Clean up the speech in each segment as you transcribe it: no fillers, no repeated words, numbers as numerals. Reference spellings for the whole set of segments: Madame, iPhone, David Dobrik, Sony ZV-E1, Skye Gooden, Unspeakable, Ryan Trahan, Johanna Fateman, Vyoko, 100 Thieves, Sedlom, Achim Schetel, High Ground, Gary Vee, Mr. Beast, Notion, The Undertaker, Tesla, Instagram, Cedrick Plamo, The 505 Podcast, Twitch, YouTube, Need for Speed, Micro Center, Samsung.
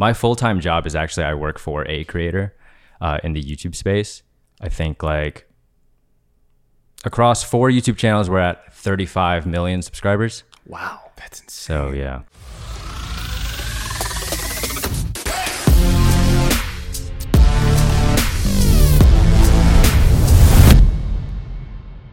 My full-time job is actually I work for a creator in the YouTube space. I think like across 4 YouTube channels, we're at 35 million subscribers. Wow, that's insane. So yeah.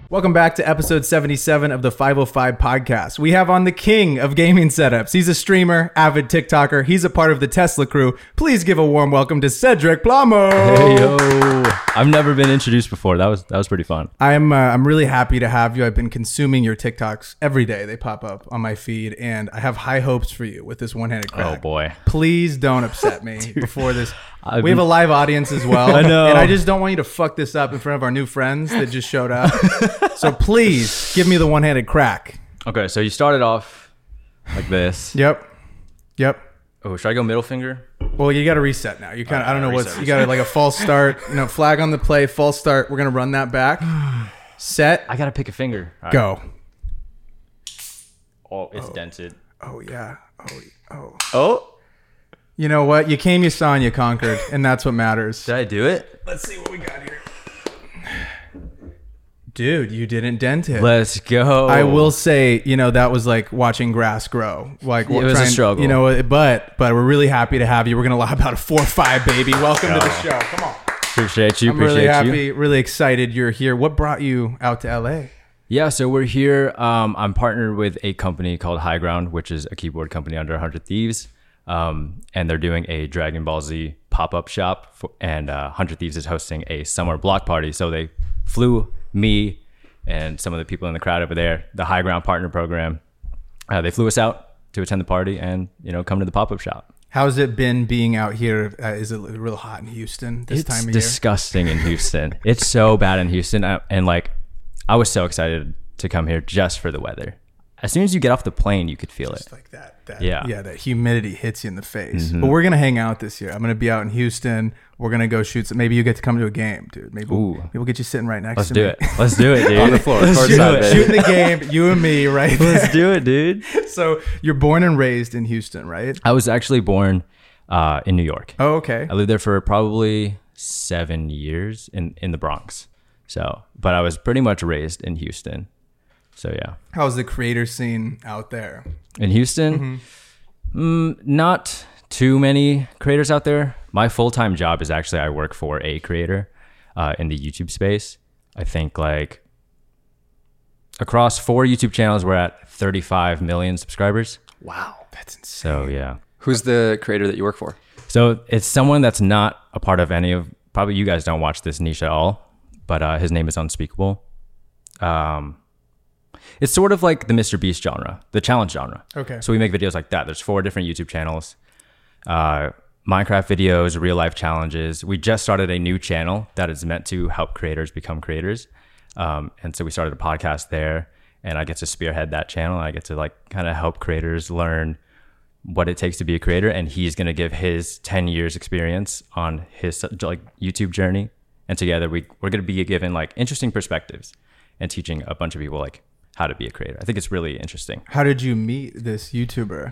Welcome back to episode 77 of the 505 Podcast. We have on the king of gaming setups. He's a streamer, avid TikToker. He's a part of the Tesla crew. Please give a warm welcome to Cedrick Plamo. Hey, yo. I've never been introduced before. That was pretty fun. I'm really happy to have you. I've been consuming your TikToks every day. They pop up on my feed, and I have high hopes for you with this one-handed crack. Oh, boy. Please don't upset me before this. We have a live audience as well. I know. And I just don't want you to fuck this up in front of our new friends that just showed up. So please give me the one-handed crack. Okay, so you started off like this. Yep. Oh, should I go middle finger? Well, you got to reset now. You kind of, I don't know what's, you got like a false start, flag on the play, false start. We're going to run that back. Set. I got to pick a finger. Right. Go. Oh, it's dented. Oh, yeah. Oh. Oh. You know what? You came, you saw, and you conquered, and that's what matters. Did I do it? Let's see what we got here. Dude, you didn't dent it. Let's go. I will say, that was like watching grass grow. Like, it was a struggle. But we're really happy to have you. We're going to lop out a 4-5, baby. Welcome to the show. Come on. Appreciate you. I'm really happy, really excited you're here. What brought you out to LA? Yeah, so we're here. I'm partnered with a company called High Ground, which is a keyboard company under 100 Thieves. And they're doing a Dragon Ball Z pop-up shop, and 100 Thieves is hosting a summer block party. So they flew me and some of the people in the crowd over there, the High Ground Partner Program. They flew us out to attend the party and, come to the pop-up shop. How's it been being out here? Is it real hot in Houston this time of year? It's disgusting in Houston. It's so bad in Houston. I was so excited to come here just for the weather. As soon as you get off the plane, you could feel it. Just like that. Yeah, that humidity hits you in the face. Mm-hmm. But we're going to hang out this year. I'm going to be out in Houston. We're going to go shoot some. Maybe you get to come to a game, dude. Maybe we'll get you sitting right next to me. Let's do it, dude. On the floor. Shooting the game, you and me right there. Let's do it, dude. So you're born and raised in Houston, right? I was actually born in New York. Oh, okay. I lived there for probably 7 years in the Bronx. But I was pretty much raised in Houston. So yeah. How's the creator scene out there? In Houston? Mm-hmm. Not too many creators out there. My full-time job is actually I work for a creator in the YouTube space. I think like across 4 YouTube channels, we're at 35 million subscribers. Wow, that's insane. So yeah. Who's the creator that you work for? So it's someone that's not a part of any of, probably you guys don't watch this niche at all, but his name is Unspeakable. It's sort of like the Mr. Beast genre, the challenge genre. Okay. So we make videos like that. There's 4 different YouTube channels, Minecraft videos, real life challenges. We just started a new channel that is meant to help creators become creators. And so we started a podcast there, and I get to spearhead that channel. I get to kind of help creators learn what it takes to be a creator. And he's going to give his 10 years experience on his YouTube journey. And together we're going to be given interesting perspectives and teaching a bunch of people how to be a creator. I think it's really interesting. How did you meet this YouTuber?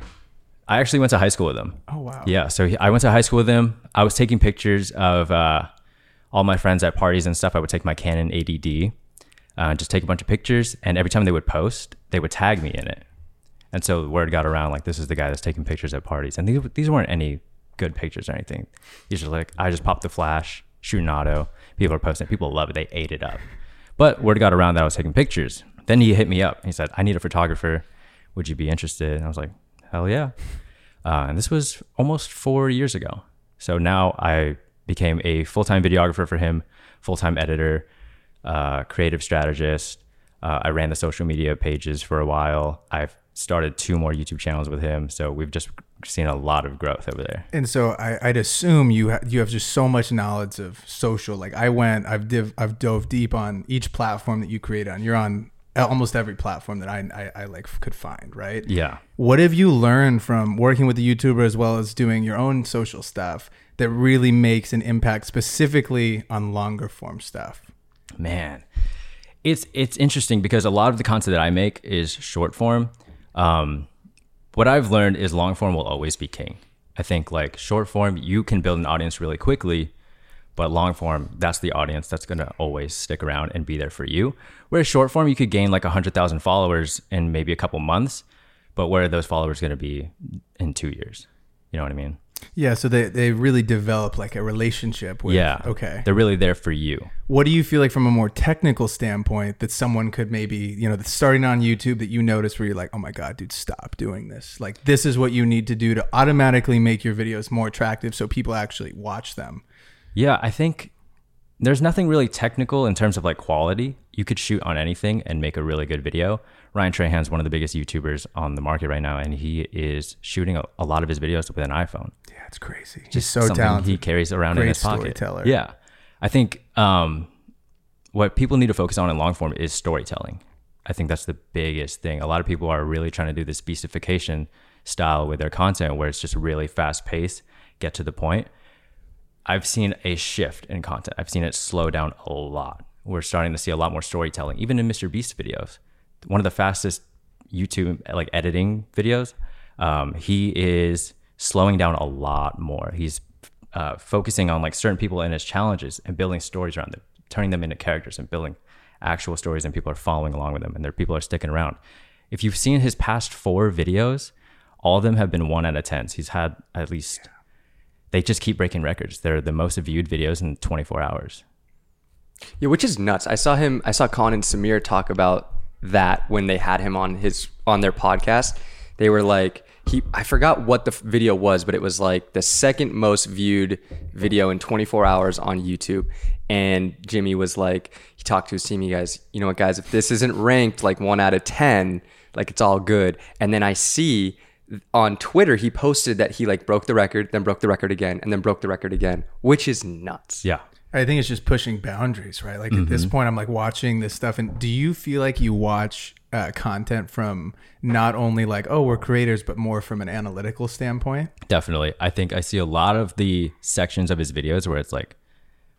I actually went to high school with him. Oh, wow. Yeah, so I went to high school with him. I was taking pictures of all my friends at parties and stuff. I would take my Canon ADD, just take a bunch of pictures, and every time they would post, they would tag me in it. And so the word got around, this is the guy that's taking pictures at parties. And these weren't any good pictures or anything. These are I just popped the flash, shoot an auto. People are posting. People love it. They ate it up. But word got around that I was taking pictures. Then he hit me up and he said, I need a photographer. Would you be interested? And I was like, hell yeah. And this was almost 4 years ago. So now I became a full-time videographer for him, full-time editor, creative strategist. I ran the social media pages for a while. I've started 2 more YouTube channels with him. So we've just seen a lot of growth over there. And so I'd assume you have just so much knowledge of social. I've dove deep on each platform that you create on. You're on almost every platform that I could find, right? Yeah. What have you learned from working with a YouTuber as well as doing your own social stuff that really makes an impact specifically on longer form stuff? Man, it's interesting because a lot of the content that I make is short form. What I've learned is long form will always be king. I think like short form, you can build an audience really quickly, but long form, that's the audience that's going to always stick around and be there for you. Whereas short form, you could gain like 100,000 followers in maybe a couple months, but where are those followers going to be in 2 years? You know what I mean? Yeah, so they really develop like a relationship with, yeah, okay. They're really there for you. What do you feel like from a more technical standpoint that someone could maybe, you know, that's starting on YouTube that you notice where you're like, oh my God, dude, stop doing this. Like, this is what you need to do to automatically make your videos more attractive so people actually watch them. Yeah, I think there's nothing really technical in terms of like quality. You could shoot on anything and make a really good video. Ryan Trahan is one of the biggest YouTubers on the market right now, and he is shooting a lot of his videos with an iPhone. Yeah, it's crazy. He's so talented. He carries around in his pocket. Great storyteller. Yeah. I think what people need to focus on in long form is storytelling. I think that's the biggest thing. A lot of people are really trying to do this beastification style with their content where it's just really fast paced, get to the point. I've seen a shift in content. I've seen it slow down a lot. We're starting to see a lot more storytelling, even in Mr. Beast videos. One of the fastest YouTube like editing videos, he is slowing down a lot more. He's focusing on like certain people and his challenges and building stories around them, turning them into characters and building actual stories, and people are following along with them and their people are sticking around. If you've seen his past 4 videos, all of them have been 1 out of 10s. He's had at least, yeah. They just keep breaking records. They're the most viewed videos in 24 hours. Yeah, which is nuts. I saw Khan and Samir talk about that when they had him on their podcast. They were like, I forgot what the video was, but it was like the second most viewed video in 24 hours on YouTube. And Jimmy was like, he talked to his team, you know what, guys, if this isn't ranked like 1 out of 10, like it's all good. And then I see on Twitter, he posted that he like broke the record, then broke the record again, and then broke the record again, which is nuts. Yeah. I think it's just pushing boundaries, right? Like at this point, I'm like watching this stuff. And do you feel like you watch content from not only like, oh, we're creators, but more from an analytical standpoint? Definitely. I think I see a lot of the sections of his videos where it's like,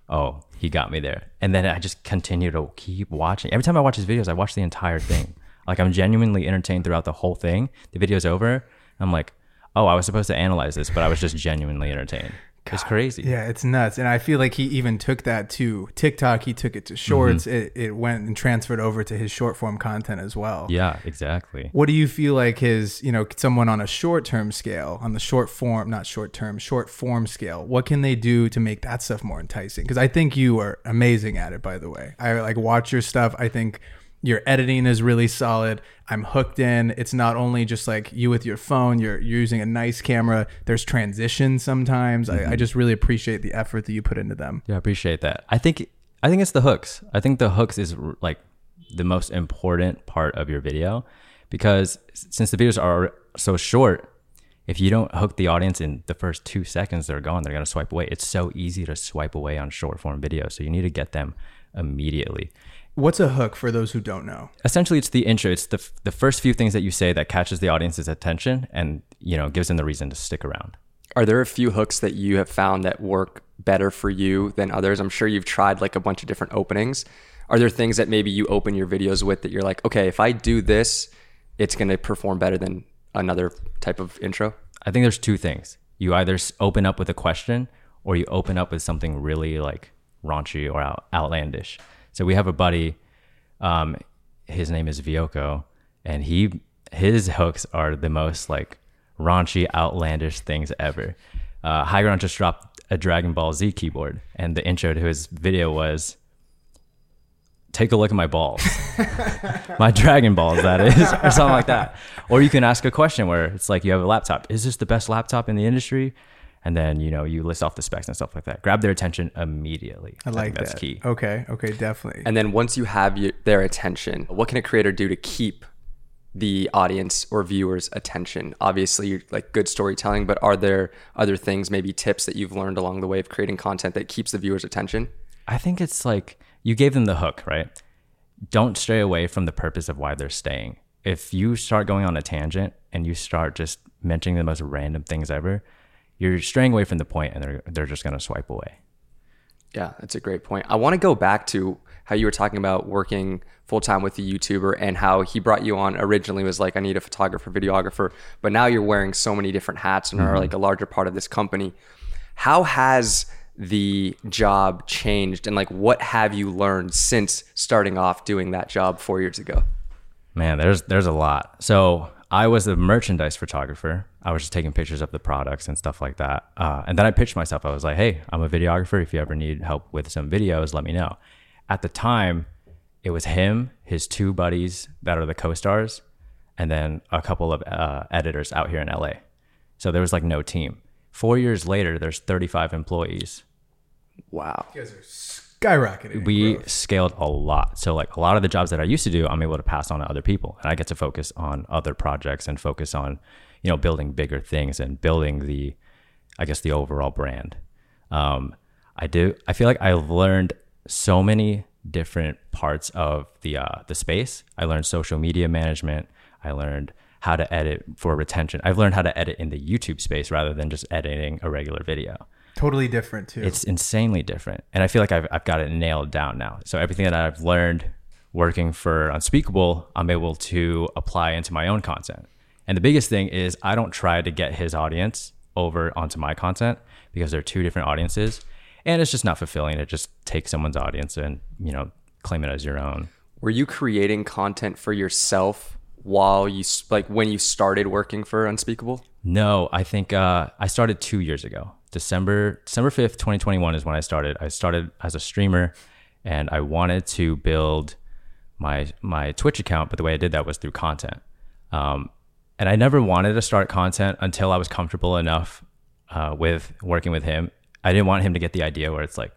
oh, he got me there. And then I just continue to keep watching. Every time I watch his videos, I watch the entire thing. Like I'm genuinely entertained throughout the whole thing. The video's over. I'm like, oh, I was supposed to analyze this, but I was just genuinely entertained. God. It's crazy. Yeah, it's nuts. And I feel like he even took that to TikTok. He took it to Shorts. It went and transferred over to his short form content as well. Yeah, exactly. What do you feel like his, you know, someone on a short term scale, on the short form, not short term, short form scale, what can they do to make that stuff more enticing? Because I think you are amazing at it, by the way. I like watch your stuff. I think your editing is really solid. I'm hooked in. It's not only just like you with your phone, you're using a nice camera. There's transition sometimes. I just really appreciate the effort that you put into them. Yeah, I appreciate that. I think it's the hooks. I think the hooks is like the most important part of your video, because since the videos are so short, if you don't hook the audience in the first 2 seconds, they're gone. They're going to swipe away. It's so easy to swipe away on short form video. So you need to get them immediately. What's a hook for those who don't know? Essentially, it's the intro. It's the first few things that you say that catches the audience's attention and, you know, gives them the reason to stick around. Are there a few hooks that you have found that work better for you than others? I'm sure you've tried like a bunch of different openings. Are there things that maybe you open your videos with that you're like, okay, if I do this, it's going to perform better than another type of intro? I think there's 2 things. You either open up with a question or you open up with something really like raunchy or outlandish. So we have a buddy, his name is Vyoko, and his hooks are the most like raunchy, outlandish things ever. High Ground just dropped a Dragon Ball Z keyboard, and the intro to his video was, "Take a look at my balls, my Dragon Balls," that is, or something like that. Or you can ask a question where it's like you have a laptop. Is this the best laptop in the industry? And then, you know, you list off the specs and stuff like that. Grab their attention immediately. I like that. That's key. Okay, definitely. And then once you have their attention, what can a creator do to keep the audience or viewers' attention? Obviously, like good storytelling, but are there other things, maybe tips that you've learned along the way of creating content that keeps the viewers' attention? I think it's like you gave them the hook, right? Don't stray away from the purpose of why they're staying. If you start going on a tangent and you start just mentioning the most random things ever, you're straying away from the point and they're just going to swipe away. Yeah, that's a great point. I want to go back to how you were talking about working full-time with the YouTuber and how he brought you on originally was like, I need a photographer, videographer, but now you're wearing so many different hats and are like a larger part of this company. How has the job changed and like what have you learned since starting off doing that job 4 years ago? Man, there's a lot. So I was a merchandise photographer. I was just taking pictures of the products and stuff like that. And then I pitched myself. I was like, hey, I'm a videographer. If you ever need help with some videos, let me know. At the time, it was him, his two buddies that are the co-stars, and then a couple of editors out here in LA. So there was like no team. 4 years later, there's 35 employees. Wow. You guys are skyrocketing. We scaled a lot. So like a lot of the jobs that I used to do, I'm able to pass on to other people. And I get to focus on other projects and focus on, you know, building bigger things and building the, I guess, the overall brand. I feel like I've learned so many different parts of the space. I learned social media management. I learned how to edit for retention. I've learned how to edit in the YouTube space rather than just editing a regular video. Totally different too. It's insanely different. And I feel like I've got it nailed down now. So everything that I've learned working for Unspeakable, I'm able to apply into my own content. And the biggest thing is I don't try to get his audience over onto my content because they're two different audiences. And it's just not fulfilling to just take someone's audience and, you know, claim it as your own. Were you creating content for yourself while you, like when you started working for Unspeakable? No, I think I started 2 years ago. December 5th, 2021 is when I started. I started as a streamer and I wanted to build my Twitch account. But the way I did that was through content. And I never wanted to start content until I was comfortable enough with working with him. I didn't want him to get the idea where it's like,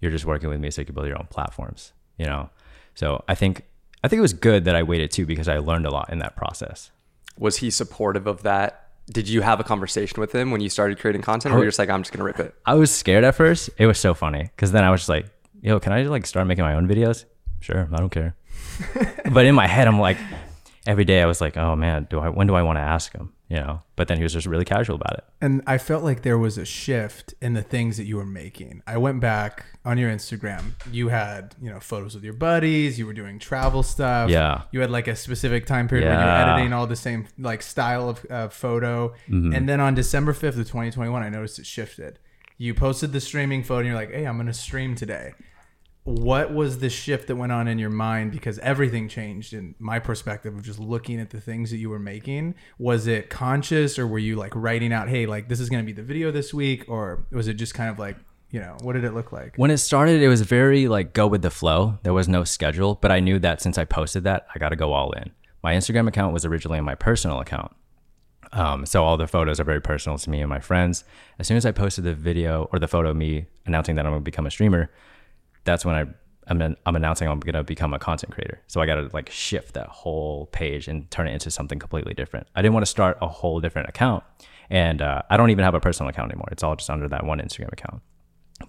you're just working with me so you can build your own platforms, you know? So I think it was good that I waited too, because I learned a lot in that process. Was he supportive of that? Did you have a conversation with him when you started creating content or you're just like, I'm just going to rip it? I was scared at first. It was so funny. Cause then I was just like, yo, can I like start making my own videos? Sure. I don't care. But in my head, I'm like, every day I was like, oh man, when do I want to ask him? You know, but then he was just really casual about it. And I felt like there was a shift in the things that you were making. I went back on your Instagram. You had, you know, photos with your buddies. You were doing travel stuff. Yeah. You had like a specific time period when you were editing all the same like style of photo. Mm-hmm. And then on December 5th of 2021, I noticed it shifted. You posted the streaming photo and you're like, hey, I'm going to stream today. What was the shift that went on in your mind? Because everything changed in my perspective of just looking at the things that you were making. Was it conscious or were you like writing out, hey, like this is going to be the video this week? Or was it just kind of like, you know, what did it look like? When it started, it was very like go with the flow. There was no schedule, but I knew that since I posted that, I got to go all in. My Instagram account was originally my personal account. So all the photos are very personal to me and my friends. As soon as I posted the video or the photo of me announcing that I'm going to become a streamer, that's when I'm announcing I'm going to become a content creator. So I got to like shift that whole page and turn it into something completely different. I didn't want to start a whole different account. And I don't even have a personal account anymore. It's all just under that one Instagram account.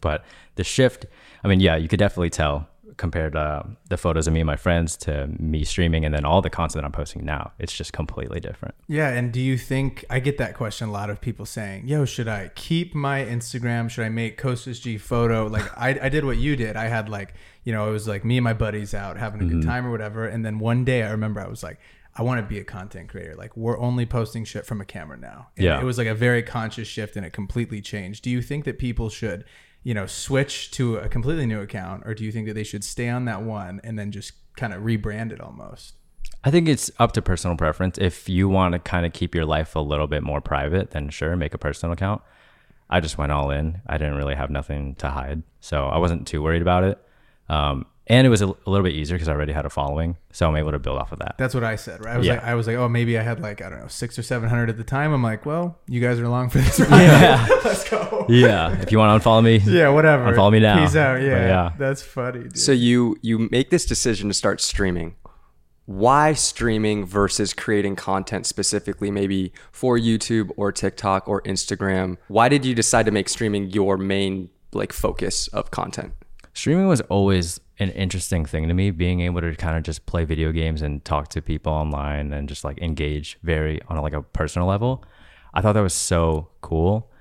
But the shift, I mean, yeah, you could definitely tell compared to the photos of me and my friends to me streaming and then all the content that I'm posting now. It's just completely different. Yeah. And do you think, I get that question a lot of people saying, yo, should I keep my Instagram? Should I make Kostas G photo? Like I did what you did. I had like, you know, it was like me and my buddies out having a good time or whatever. And then one day I remember I was like, I want to be a content creator. Like we're only posting shit from a camera now. And yeah. It was like a very conscious shift and it completely changed. Do you think that people should, you know, switch to a completely new account, or do you think that they should stay on that one and then just kind of rebrand it almost? I think it's up to personal preference. If you want to kind of keep your life a little bit more private, then sure, make a personal account. I just went all in. I didn't really have nothing to hide, so I wasn't too worried about it. And it was a little bit easier because I already had a following, so I'm able to build off of that. That's what I said, right? I was like, oh, maybe I had like, I don't know, 600 or 700 at the time. I'm like, well, you guys are along for this ride. Yeah. Let's go. Yeah. If you want to unfollow me, yeah, whatever. Unfollow me now. Peace out. Yeah. Yeah. That's funny, dude. So you make this decision to start streaming. Why streaming versus creating content specifically maybe for YouTube or TikTok or Instagram? Why did you decide to make streaming your main like focus of content? Streaming was always an interesting thing to me, being able to kind of just play video games and talk to people online and just like engage very on a, like a personal level. I thought that was so cool.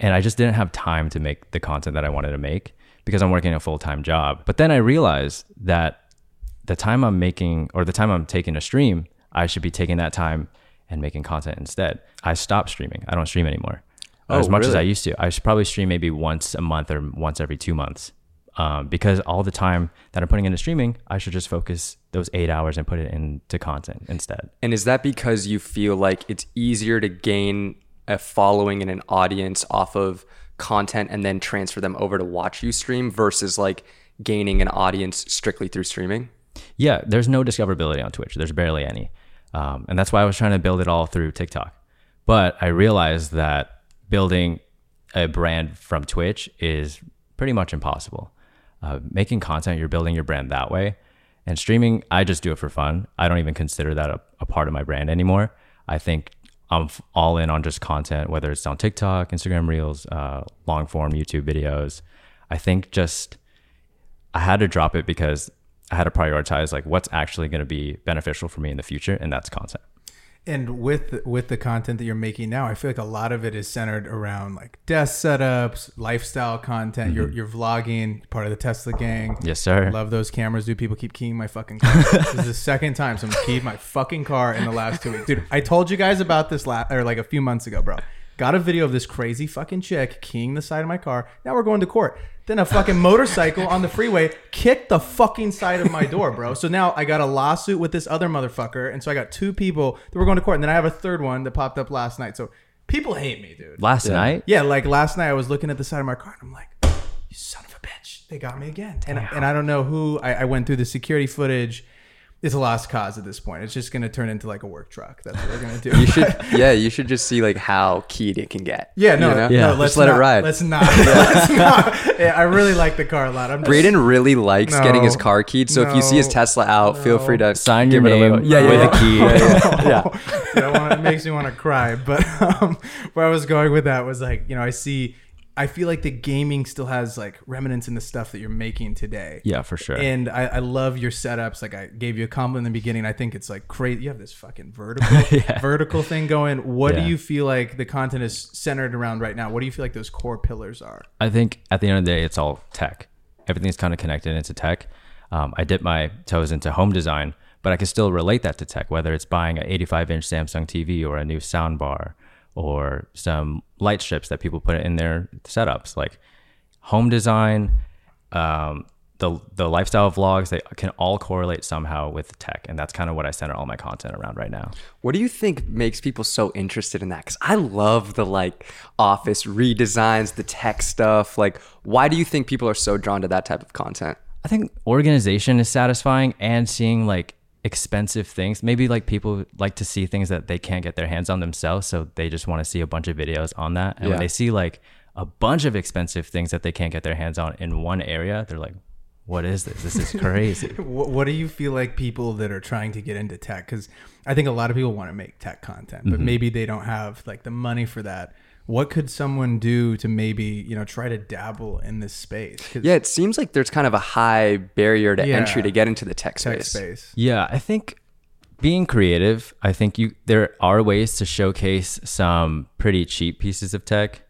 And I just didn't have time to make the content that I wanted to make because I'm working a full-time job. But then I realized that the time I'm making, or the time I'm taking a stream, I should be taking that time and making content instead. I stopped streaming. I don't stream anymore as much as I used to. I should probably stream maybe once a month or once every 2 months, because all the time that I'm putting into streaming, I should just focus those 8 hours and put it into content instead. And is that because you feel like it's easier to gain a following and an audience off of content and then transfer them over to watch you stream versus like gaining an audience strictly through streaming? Yeah, there's no discoverability on Twitch. There's barely any. And that's why I was trying to build it all through TikTok. But I realized that building a brand from Twitch is pretty much impossible. Making content, you're building your brand that way. And streaming, I just do it for fun. I don't even consider that a part of my brand anymore. I think I'm all in on just content, whether it's on TikTok, Instagram Reels, long form YouTube videos. I think just I had to drop it because I had to prioritize like what's actually going to be beneficial for me in the future, and that's content. And with the content that you're making now, I feel like a lot of it is centered around like desk setups, lifestyle content. Mm-hmm. You're vlogging, part of the Tesla gang. Yes, sir. Love those cameras, dude. People keep keying my fucking car. This is the second time someone keyed my fucking car in the last 2 weeks. Dude, I told you guys about this like a few months ago, bro. Got a video of this crazy fucking chick keying the side of my car. Now we're going to court. Then a fucking motorcycle on the freeway kicked the fucking side of my door, bro. So now I got a lawsuit with this other motherfucker. And so I got two people that were going to court. And then I have a third one that popped up last night. So people hate me, dude. Last night? Yeah, like last night I was looking at the side of my car and I'm like, you son of a bitch. They got me again. And I don't know who. I went through the security footage. It's a lost cause at this point. It's just going to turn into like a work truck. That's what we're going to do. You should just see like how keyed it can get. Yeah, no, you know? Yeah. Let's let it ride. Let's not. Let's not. Yeah, I really like the car a lot. Braden really likes getting his car keyed. So if you see his Tesla out, feel free to sign your name with a key. It makes me want to cry. But where I was going with that was like, you know, I feel like the gaming still has like remnants in the stuff that you're making today. Yeah, for sure. And I love your setups. Like I gave you a compliment in the beginning. I think it's like crazy. You have this fucking vertical thing going. What do you feel like the content is centered around right now? What do you feel like those core pillars are? I think at the end of the day, it's all tech. Everything's kind of connected into tech. I dip my toes into home design, but I can still relate that to tech, whether it's buying an 85-inch Samsung TV or a new soundbar, or some light strips that people put in their setups, like home design, the lifestyle vlogs, they can all correlate somehow with tech. And that's kind of what I center all my content around right now. What do you think makes people so interested in that? Because I love the like office redesigns, the tech stuff. Like, why do you think people are so drawn to that type of content? I think organization is satisfying, and seeing like expensive things. Maybe like people like to see things that they can't get their hands on themselves, so they just want to see a bunch of videos on that. And when they see like a bunch of expensive things that they can't get their hands on in one area, they're like, what is this? This is crazy. What do you feel like people that are trying to get into tech, because I think a lot of people want to make tech content, but maybe they don't have like the money for that. What could someone do to maybe, you know, try to dabble in this space? Yeah, it seems like there's kind of a high barrier to entry to get into the tech space. Yeah, I think being creative, there are ways to showcase some pretty cheap pieces of tech.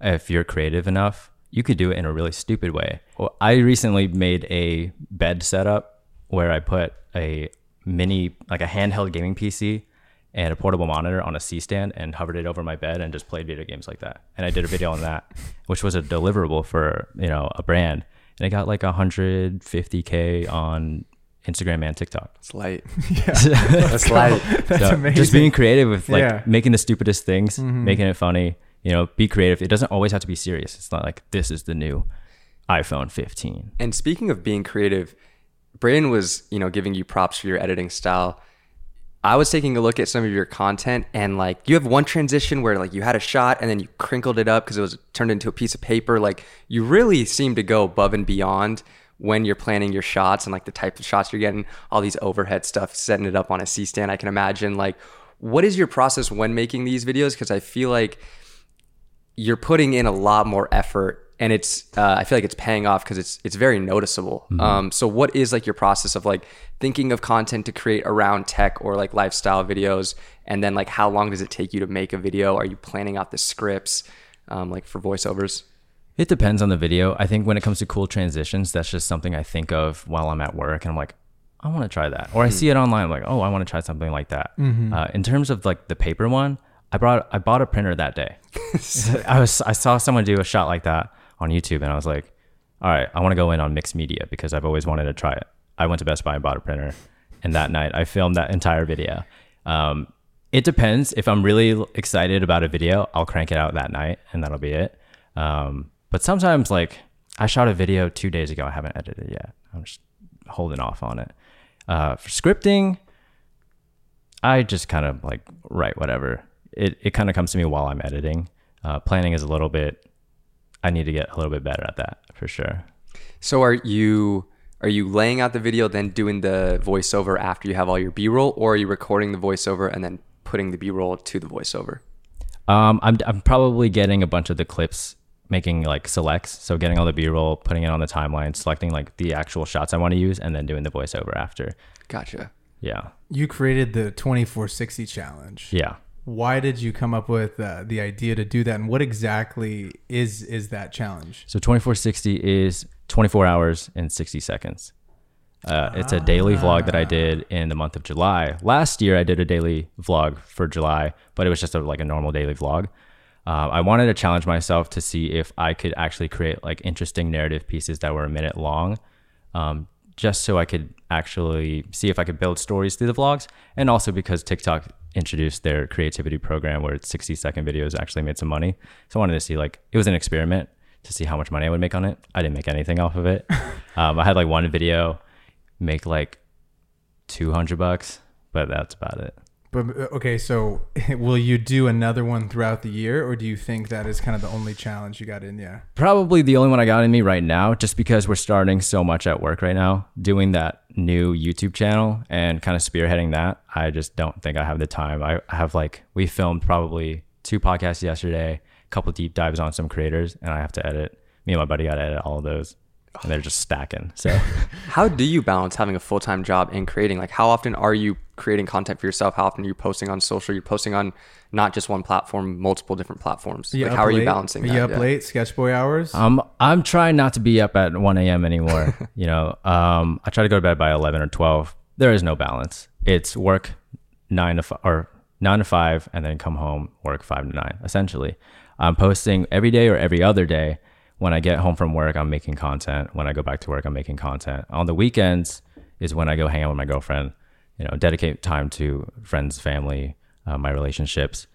If you're creative enough, you could do it in a really stupid way. Well, I recently made a bed setup where I put a mini, like a handheld gaming PC and a portable monitor on a C-stand and hovered it over my bed and just played video games like that. And I did a video on that, which was a deliverable for, you know, a brand. And it got like 150K on Instagram and TikTok. It's light. Yeah. That's light. That's amazing. Just being creative with like making the stupidest things, making it funny, you know, be creative. It doesn't always have to be serious. It's not like this is the new iPhone 15. And speaking of being creative, Braden was, you know, giving you props for your editing style. I was taking a look at some of your content, and like you have one transition where like you had a shot and then you crinkled it up because it was turned into a piece of paper. Like you really seem to go above and beyond when you're planning your shots and like the type of shots you're getting, all these overhead stuff, setting it up on a C-stand. I can imagine, like, what is your process when making these videos? Because I feel like you're putting in a lot more effort, and it's I feel like it's paying off because it's very noticeable. So what is like your process of like thinking of content to create around tech or like lifestyle videos? And then like how long does it take you to make a video? Are you planning out the scripts? like for voiceovers? It depends on the video. I think when it comes to cool transitions, that's just something I think of while I'm at work, and I'm like, I want to try that. Or I see it online, I'm like, oh, I want to try something like that. Mm-hmm. In terms of like the paper one, I bought a printer that day. I saw someone do a shot like that on YouTube, and I was like, all right, I want to go in on mixed media because I've always wanted to try it. I went to Best Buy and bought a printer, and that night I filmed that entire video. It depends. If I'm really excited about a video, I'll crank it out that night, and that'll be it. But sometimes, like, I shot a video 2 days ago. I haven't edited it yet. I'm just holding off on it. For scripting, I just kind of like write whatever. It kind of comes to me while I'm editing. Planning is a little bit, I need to get a little bit better at that for sure. So are you laying out the video, then doing the voiceover after you have all your B-roll, or are you recording the voiceover and then putting the B-roll to the voiceover? I'm probably getting a bunch of the clips, making like selects. So getting all the B-roll, putting it on the timeline, selecting like the actual shots I want to use, and then doing the voiceover after. Gotcha. Yeah. You created the 24/60 challenge. Yeah. Why did you come up with the idea to do that? And what exactly is that challenge? So 24/60 is 24 hours and 60 seconds. It's a daily vlog that I did in the month of July. Last year, I did a daily vlog for July, but it was just like a normal daily vlog. I wanted to challenge myself to see if I could actually create like interesting narrative pieces that were a minute long, just so I could actually see if I could build stories through the vlogs. And also because TikTok introduced their creativity program where 60-second videos actually made some money. So I wanted to see, like, it was an experiment to see how much money I would make on it. I didn't make anything off of it. I had like one video make like $200, but that's about it. But okay, so will you do another one throughout the year, or do you think that is kind of the only challenge you got in? Yeah, probably the only one I got in me right now, just because we're starting so much at work right now, doing that new YouTube channel and kind of spearheading that. I just don't think I have the time. I have like, we filmed probably 2 podcasts yesterday, a couple deep dives on some creators, and I have to edit. Me and my buddy got to edit all of those, and they're just stacking. So how do you balance having a full-time job and creating? Like, how often are you creating content for yourself? How often are you posting on social? You're posting on not just one platform, multiple different platforms. Like, how are you balancing that? Are you up late, sketchboy hours? I'm trying not to be up at 1 a.m. anymore. You know, I try to go to bed by 11 or 12. There is no balance. It's work 9 to 5 and then come home, work 5 to 9, essentially. I'm posting every day or every other day. When I get home from work, I'm making content. When I go back to work, I'm making content. On the weekends is when I go hang out with my girlfriend, you know, dedicate time to friends, family, my relationships.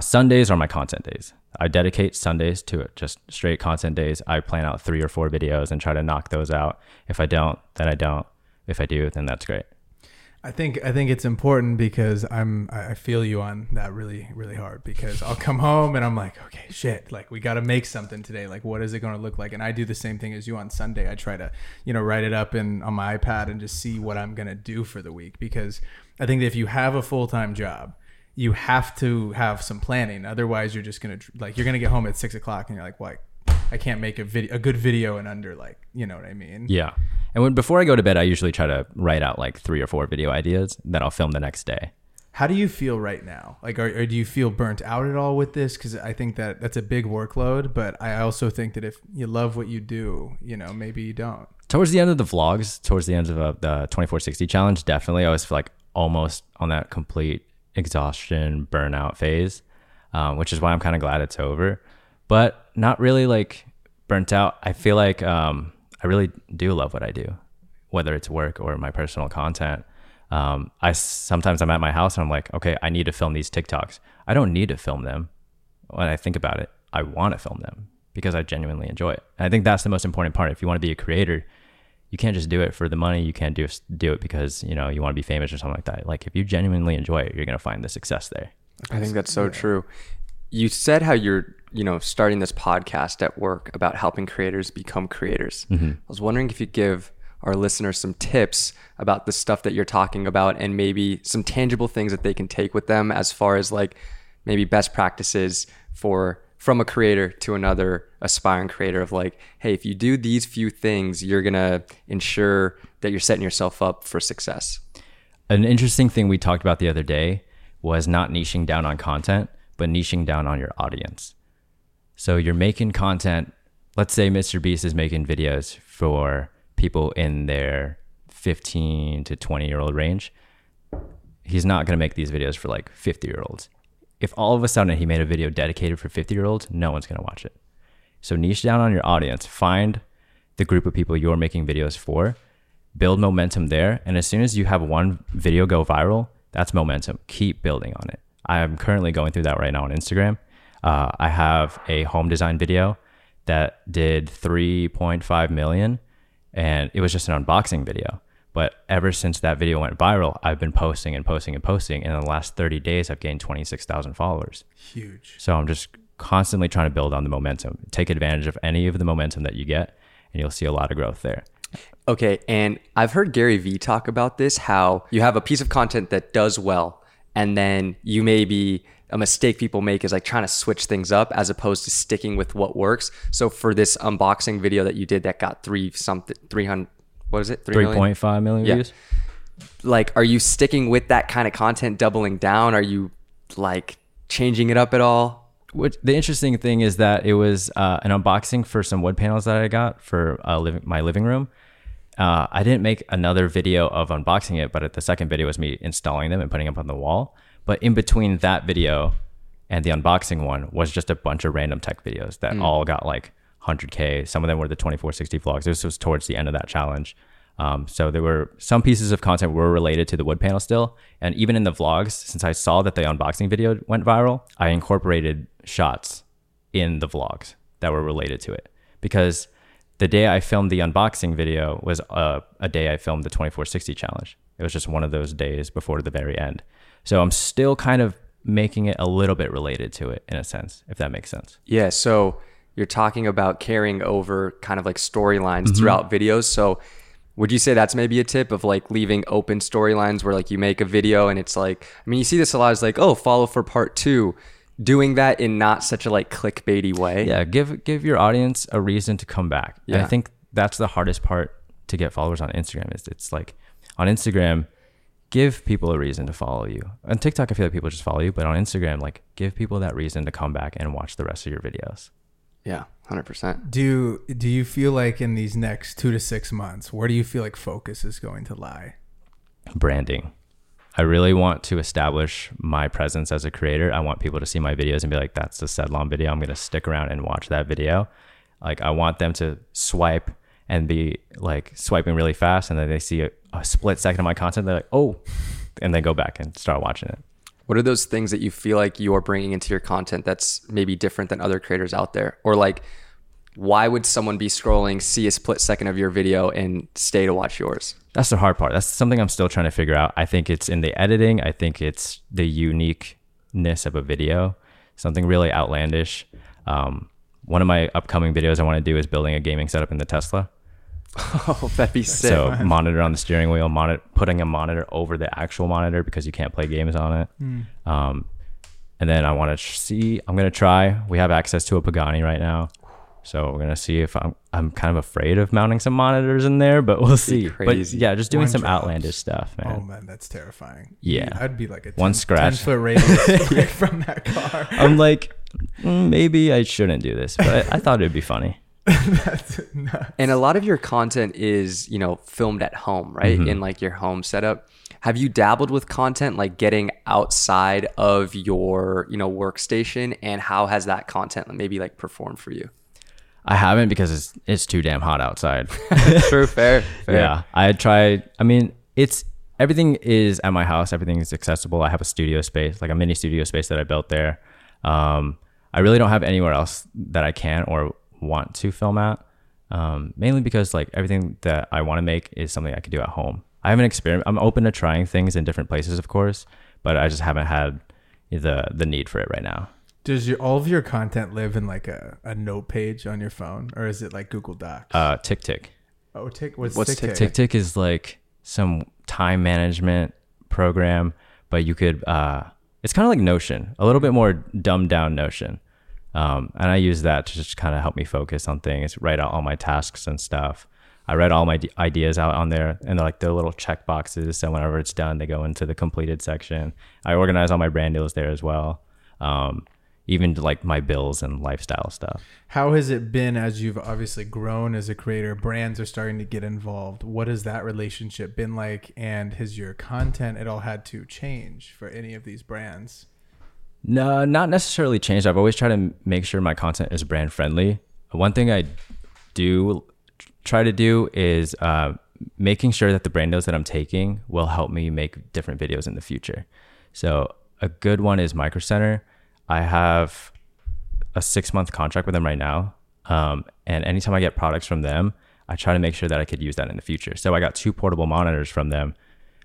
Sundays are my content days. I dedicate Sundays to it, just straight content days. I plan out 3 or 4 videos and try to knock those out. If I don't, then I don't. If I do, then that's great. I think it's important because I feel you on that really, really hard, because I'll come home and I'm like, okay, shit, like we got to make something today. Like, what is it going to look like? And I do the same thing as you on Sunday. I try to, you know, write it up on my iPad and just see what I'm going to do for the week, because I think that if you have a full-time job, you have to have some planning. Otherwise you're just going to, like, you're going to get home at 6:00 and you're like, why? I can't make a good video in under, like, you know what I mean? Yeah. And before I go to bed, I usually try to write out like 3 or 4 video ideas that I'll film the next day. How do you feel right now? Like, or do you feel burnt out at all with this? Because I think that that's a big workload, but I also think that if you love what you do, you know, maybe you don't. Towards the end of the vlogs, towards the end of the 24/60 challenge, definitely I was like almost on that complete exhaustion, burnout phase, which is why I'm kind of glad it's over. But not really like burnt out. I feel like I really do love what I do, whether it's work or my personal content. Sometimes I'm at my house and I'm like, okay, I need to film these TikToks. I don't need to film them. When I think about it, I want to film them because I genuinely enjoy it. And I think that's the most important part. If you want to be a creator, you can't just do it for the money. You can't do it because, you know, you want to be famous or something like that. Like, if you genuinely enjoy it, you're going to find the success there. I think that's so true. You said how you're, you know, starting this podcast at work about helping creators become creators. Mm-hmm. I was wondering if you give our listeners some tips about the stuff that you're talking about, and maybe some tangible things that they can take with them as far as like maybe best practices from a creator to another aspiring creator of like, hey, if you do these few things, you're going to ensure that you're setting yourself up for success. An interesting thing we talked about the other day was not niching down on content, but niching down on your audience. So you're making content. Let's say Mr. Beast is making videos for people in their 15 to 20-year-old range. He's not going to make these videos for like 50-year-olds. If all of a sudden he made a video dedicated for 50-year-olds, no one's going to watch it. So niche down on your audience, find the group of people you're making videos for, build momentum there. And as soon as you have one video go viral, that's momentum. Keep building on it. I'm currently going through that right now on Instagram. I have a home design video that did 3.5 million and it was just an unboxing video. But ever since that video went viral, I've been posting and posting and posting. And in the last 30 days, I've gained 26,000 followers. Huge. So I'm just constantly trying to build on the momentum. Take advantage of any of the momentum that you get, and you'll see a lot of growth there. Okay. And I've heard Gary Vee talk about this, how you have a piece of content that does well, and then you maybe a mistake people make is like trying to switch things up as opposed to sticking with what works. So for this unboxing video that you did that got 300. What is it? 3.5 million views. Like, are you sticking with that kind of content, doubling down? Are you like changing it up at all? The interesting thing is that it was an unboxing for some wood panels that I got for my living room. I didn't make another video of unboxing it, but the second video was me installing them and putting them up on the wall. But in between that video and the unboxing one was just a bunch of random tech videos that all got like 100K. Some of them were the 2460 vlogs. This was towards the end of that challenge. So there were some pieces of content were related to the wood panel still. And even in the vlogs, since I saw that the unboxing video went viral, I incorporated shots in the vlogs that were related to it. Because the day I filmed the unboxing video was a day I filmed the 2460 challenge. It was just one of those days before the very end. So I'm still kind of making it a little bit related to it in a sense, if that makes sense. Yeah. So you're talking about carrying over kind of like storylines throughout videos. So would you say that's maybe a tip of like leaving open storylines where like you make a video and it's like, I mean, you see this a lot, is like, oh, follow for part two, doing that in not such a like clickbaity way. Yeah. Give your audience a reason to come back. Yeah. And I think that's the hardest part to get followers on Instagram is it's like on Instagram, give people a reason to follow you. On TikTok, I feel like people just follow you, but on Instagram, like give people that reason to come back and watch the rest of your videos. Yeah, 100%. Do you feel like in these next 2 to 6 months, where do you feel like focus is going to lie? Branding. I really want to establish my presence as a creator. I want people to see my videos and be like, that's the Sedlon video. I'm going to stick around and watch that video. Like I want them to swipe and be like swiping really fast. And then they see a split second of my content. They're like, oh, and then go back and start watching it. What are those things that you feel like you're bringing into your content that's maybe different than other creators out there? Or like, why would someone be scrolling, see a split second of your video and stay to watch yours? That's the hard part. That's something I'm still trying to figure out. I think it's in the editing. I think it's the uniqueness of a video, something really outlandish. One of my upcoming videos I want to do is building a gaming setup in the Tesla. Oh, that'd be sick. So monitor on the steering wheel, putting a monitor over the actual monitor because you can't play games on it. And then I want to see, I'm going to try, we have access to a Pagani right now. So we're going to see if I'm kind of afraid of mounting some monitors in there, but we'll see. But yeah, just doing some outlandish stuff, man. Oh man, that's terrifying. Yeah. Dude, I'd be like a 10-foot radius away from that car. I'm like, maybe I shouldn't do this, but I thought it'd be funny. That's nuts. And a lot of your content is, you know, filmed at home, right? In like your home setup. Have you dabbled with content like getting outside of your, you know, workstation, and how has that content maybe like performed for you? I haven't because it's too damn hot outside. True, fair. Yeah, I tried. I mean, it's everything is at my house. Everything is accessible. I have a studio space, like a mini studio space that I built there. I really don't have anywhere else that I can or want to film at, mainly because like everything that I want to make is something I could do at home. I haven't experimented. I'm open to trying things in different places, of course, but I just haven't had the need for it right now. Does all of your content live in like a note page on your phone, or is it like Google Docs? Tick Tick. Oh, Tick. What's Tick Tick? Tick Tick is like some time management program, but you could. It's kind of like Notion, a little bit more dumbed down Notion. And I use that to just kind of help me focus on things, write out all my tasks and stuff. I write all my ideas out on there, and they're like the little check boxes. So whenever it's done, they go into the completed section. I organize all my brand deals there as well. even to like my bills and lifestyle stuff. How has it been as you've obviously grown as a creator? Brands are starting to get involved. What has that relationship been like? And has your content at all had to change for any of these brands? No, not necessarily changed. I've always tried to make sure my content is brand friendly. One thing I do try to do is making sure that the brand deals that I'm taking will help me make different videos in the future. So a good one is Micro Center. I have a 6-month contract with them right now. And anytime I get products from them, I try to make sure that I could use that in the future. So I got 2 portable monitors from them.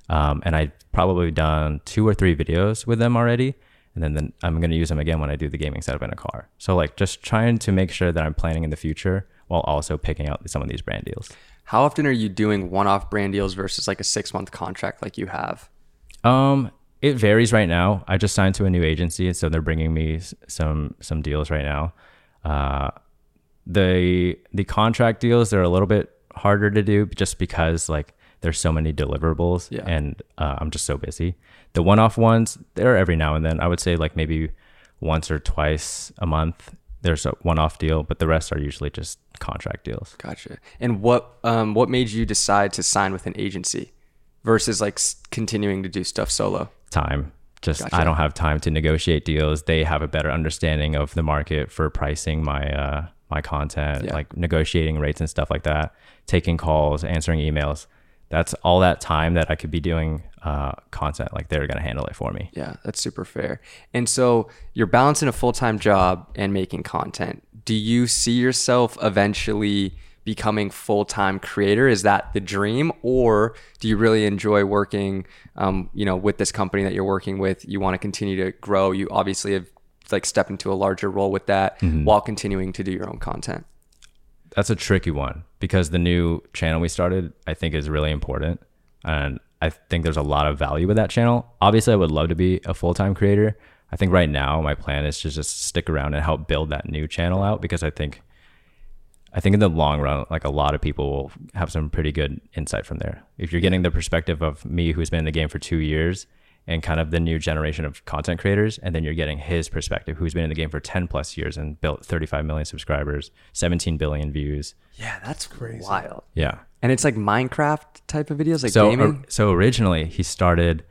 And I've probably done 2 or 3 videos with them already. And then I'm going to use them again when I do the gaming setup in a car. So like just trying to make sure that I'm planning in the future while also picking out some of these brand deals. How often are you doing one-off brand deals versus like a 6-month contract like you have? It varies right now. I just signed to a new agency, so they're bringing me some deals right now. The contract deals are a little bit harder to do just because like there's so many deliverables and I'm just so busy. The one-off ones, they're every now and then. I would say like maybe once or twice a month there's a one-off deal, but the rest are usually just contract deals. Gotcha. And what made you decide to sign with an agency versus like continuing to do stuff solo? Time. Just gotcha. I don't have time to negotiate deals. They have a better understanding of the market for pricing my content, like negotiating rates and stuff like that, taking calls, answering emails. That's all that time that I could be doing content. Like they're going to handle it for me. Yeah, that's super fair. And so you're balancing a full-time job and making content. Do you see yourself eventually becoming full-time creator? Is that the dream? Or do you really enjoy working, with this company that you're working with? You want to continue to grow. You obviously have like stepped into a larger role with that while continuing to do your own content. That's a tricky one because the new channel we started, I think, is really important. And I think there's a lot of value with that channel. Obviously, I would love to be a full-time creator. I think right now my plan is to just stick around and help build that new channel out because I think in the long run, like a lot of people will have some pretty good insight from there. If you're getting the perspective of me who's been in the game for 2 years and kind of the new generation of content creators, and then you're getting his perspective who's been in the game for 10 plus years and built 35 million subscribers, 17 billion views. Yeah, that's crazy. Wild. Yeah. And it's like Minecraft type of videos, like so, gaming? So originally he started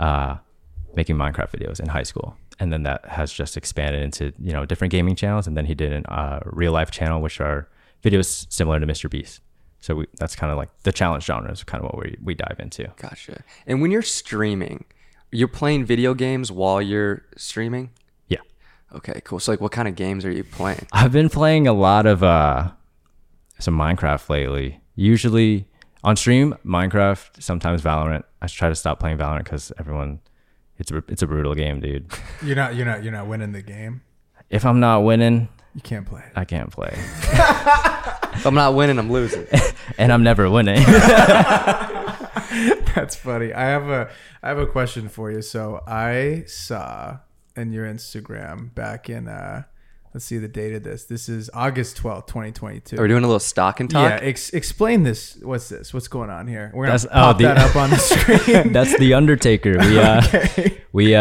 making Minecraft videos in high school. And then that has just expanded into, different gaming channels. And then he did a real life channel, which are videos similar to Mr. Beast. So that's kind of like the challenge genre is kind of what we dive into. Gotcha. And when you're streaming, you're playing video games while you're streaming? Yeah. Okay, cool. So like what kind of games are you playing? I've been playing a lot of some Minecraft lately. Usually on stream, Minecraft, sometimes Valorant. I try to stop playing Valorant because it's a brutal game, dude. You're not winning the game? If I'm not winning, you can't play. I can't play. If I'm not winning, I'm losing. And I'm never winning. That's funny. I have a question for you. So I saw in your Instagram back in let's see the date of this. This is August 12th, 2022. Are we doing a little stalking talk? Yeah. Explain this. What's this? What's going on here? We're gonna pop that up on the screen. That's The Undertaker. We we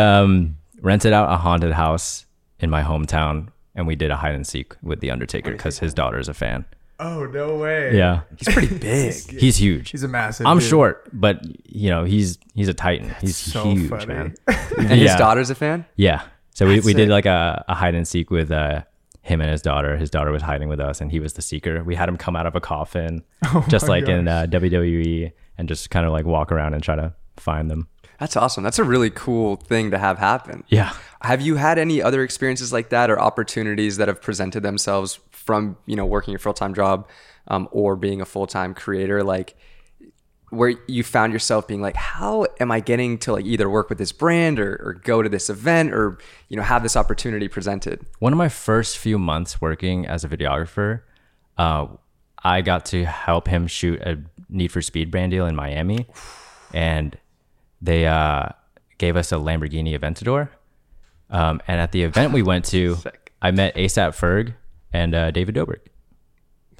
rented out a haunted house in my hometown. And we did a hide and seek with The Undertaker because his daughter is a fan. Oh, no way. Yeah. He's pretty big. He's huge. He's a massive dude. I'm short, but he's a titan. That's he's so huge, funny. Man. And his daughter's a fan? Yeah. So we did like a hide and seek with him and his daughter. His daughter was hiding with us and he was the seeker. We had him come out of a coffin just like in WWE and just kind of like walk around and try to find them. That's awesome. That's a really cool thing to have happen. Yeah. Have you had any other experiences like that or opportunities that have presented themselves from, working your full-time job or being a full-time creator, like where you found yourself being like, how am I getting to like either work with this brand or go to this event or, have this opportunity presented? One of my first few months working as a videographer, I got to help him shoot a Need for Speed brand deal in Miami. And they gave us a Lamborghini Aventador. And at the event we went to, I met ASAP Ferg and David Dobrik.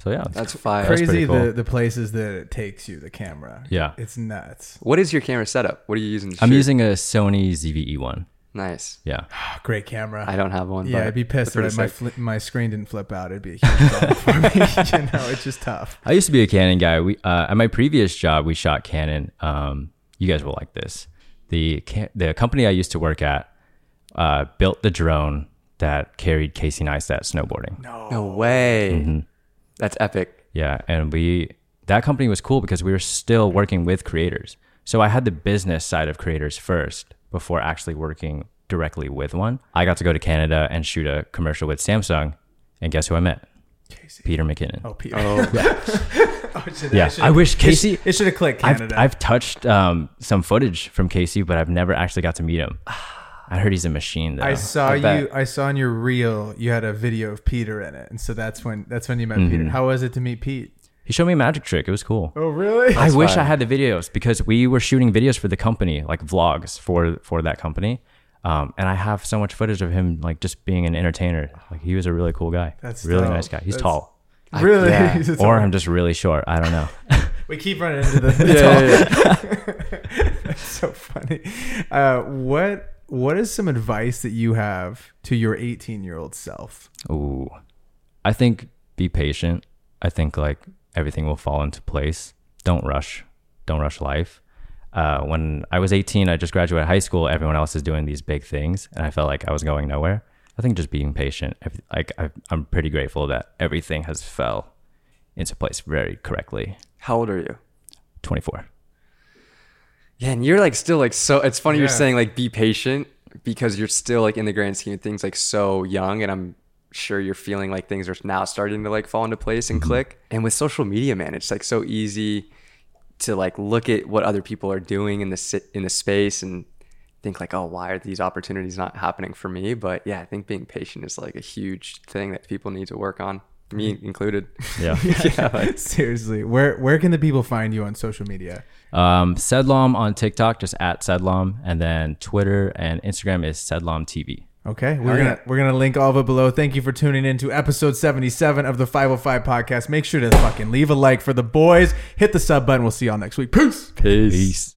So yeah. That's fire. Crazy cool. The places that it takes you, the camera. Yeah. It's nuts. What is your camera setup? What are you using to shoot? I'm using a Sony ZV-E1. Nice. Yeah. Great camera. I don't have one. Yeah, but I'd be pissed if my screen didn't flip out. It'd be a huge problem for me. You know, it's just tough. I used to be a Canon guy. We at my previous job, we shot Canon. You guys will like this. The company I used to work at built the drone that carried Casey Neistat snowboarding. No way. Mm-hmm. That's epic. Yeah, and that company was cool because we were still working with creators. So I had the business side of creators first before actually working directly with one. I got to go to Canada and shoot a commercial with Samsung, and guess who I met? Casey. Peter McKinnon. Oh, Peter. Oh, yeah. Yeah. I wish Casey... It should have clicked Canada. I've touched some footage from Casey, but I've never actually got to meet him. I heard he's a machine, though. I saw on your reel, you had a video of Peter in it, and so that's when you met Peter. How was it to meet Pete? He showed me a magic trick. It was cool. Oh, really? I wish I had the videos because we were shooting videos for the company, like vlogs for that company. And I have so much footage of him, like just being an entertainer. Like he was a really cool guy. That's really nice guy. He's tall. Really? Yeah. Or I'm just really short. I don't know. We keep running into the yeah. That's so funny. What is some advice that you have to your 18-year-old self? Ooh, I think be patient. I think like everything will fall into place. Don't rush life. When I was 18, I just graduated high school. Everyone else is doing these big things, and I felt like I was going nowhere. I think just being patient. Like I'm pretty grateful that everything has fell into place very correctly. How old are you? 24. Yeah, and you're like still like so. It's funny you're saying like be patient because you're still like in the grand scheme of things like so young, and I'm sure you're feeling like things are now starting to like fall into place and click. And with social media, man, it's like so easy to like look at what other people are doing in the space and think like, oh, why are these opportunities not happening for me? But yeah, I think being patient is like a huge thing that people need to work on, me included. Yeah. Yeah. Seriously. Where can the people find you on social media? Sedlom on TikTok, just @Sedlom, and then Twitter and Instagram is SedlomTV. Okay, we're gonna link all of it below. Thank you for tuning in to episode 77 of the 505 podcast. Make sure to fucking leave a like for the boys. Hit the sub button. We'll see y'all next week. Peace.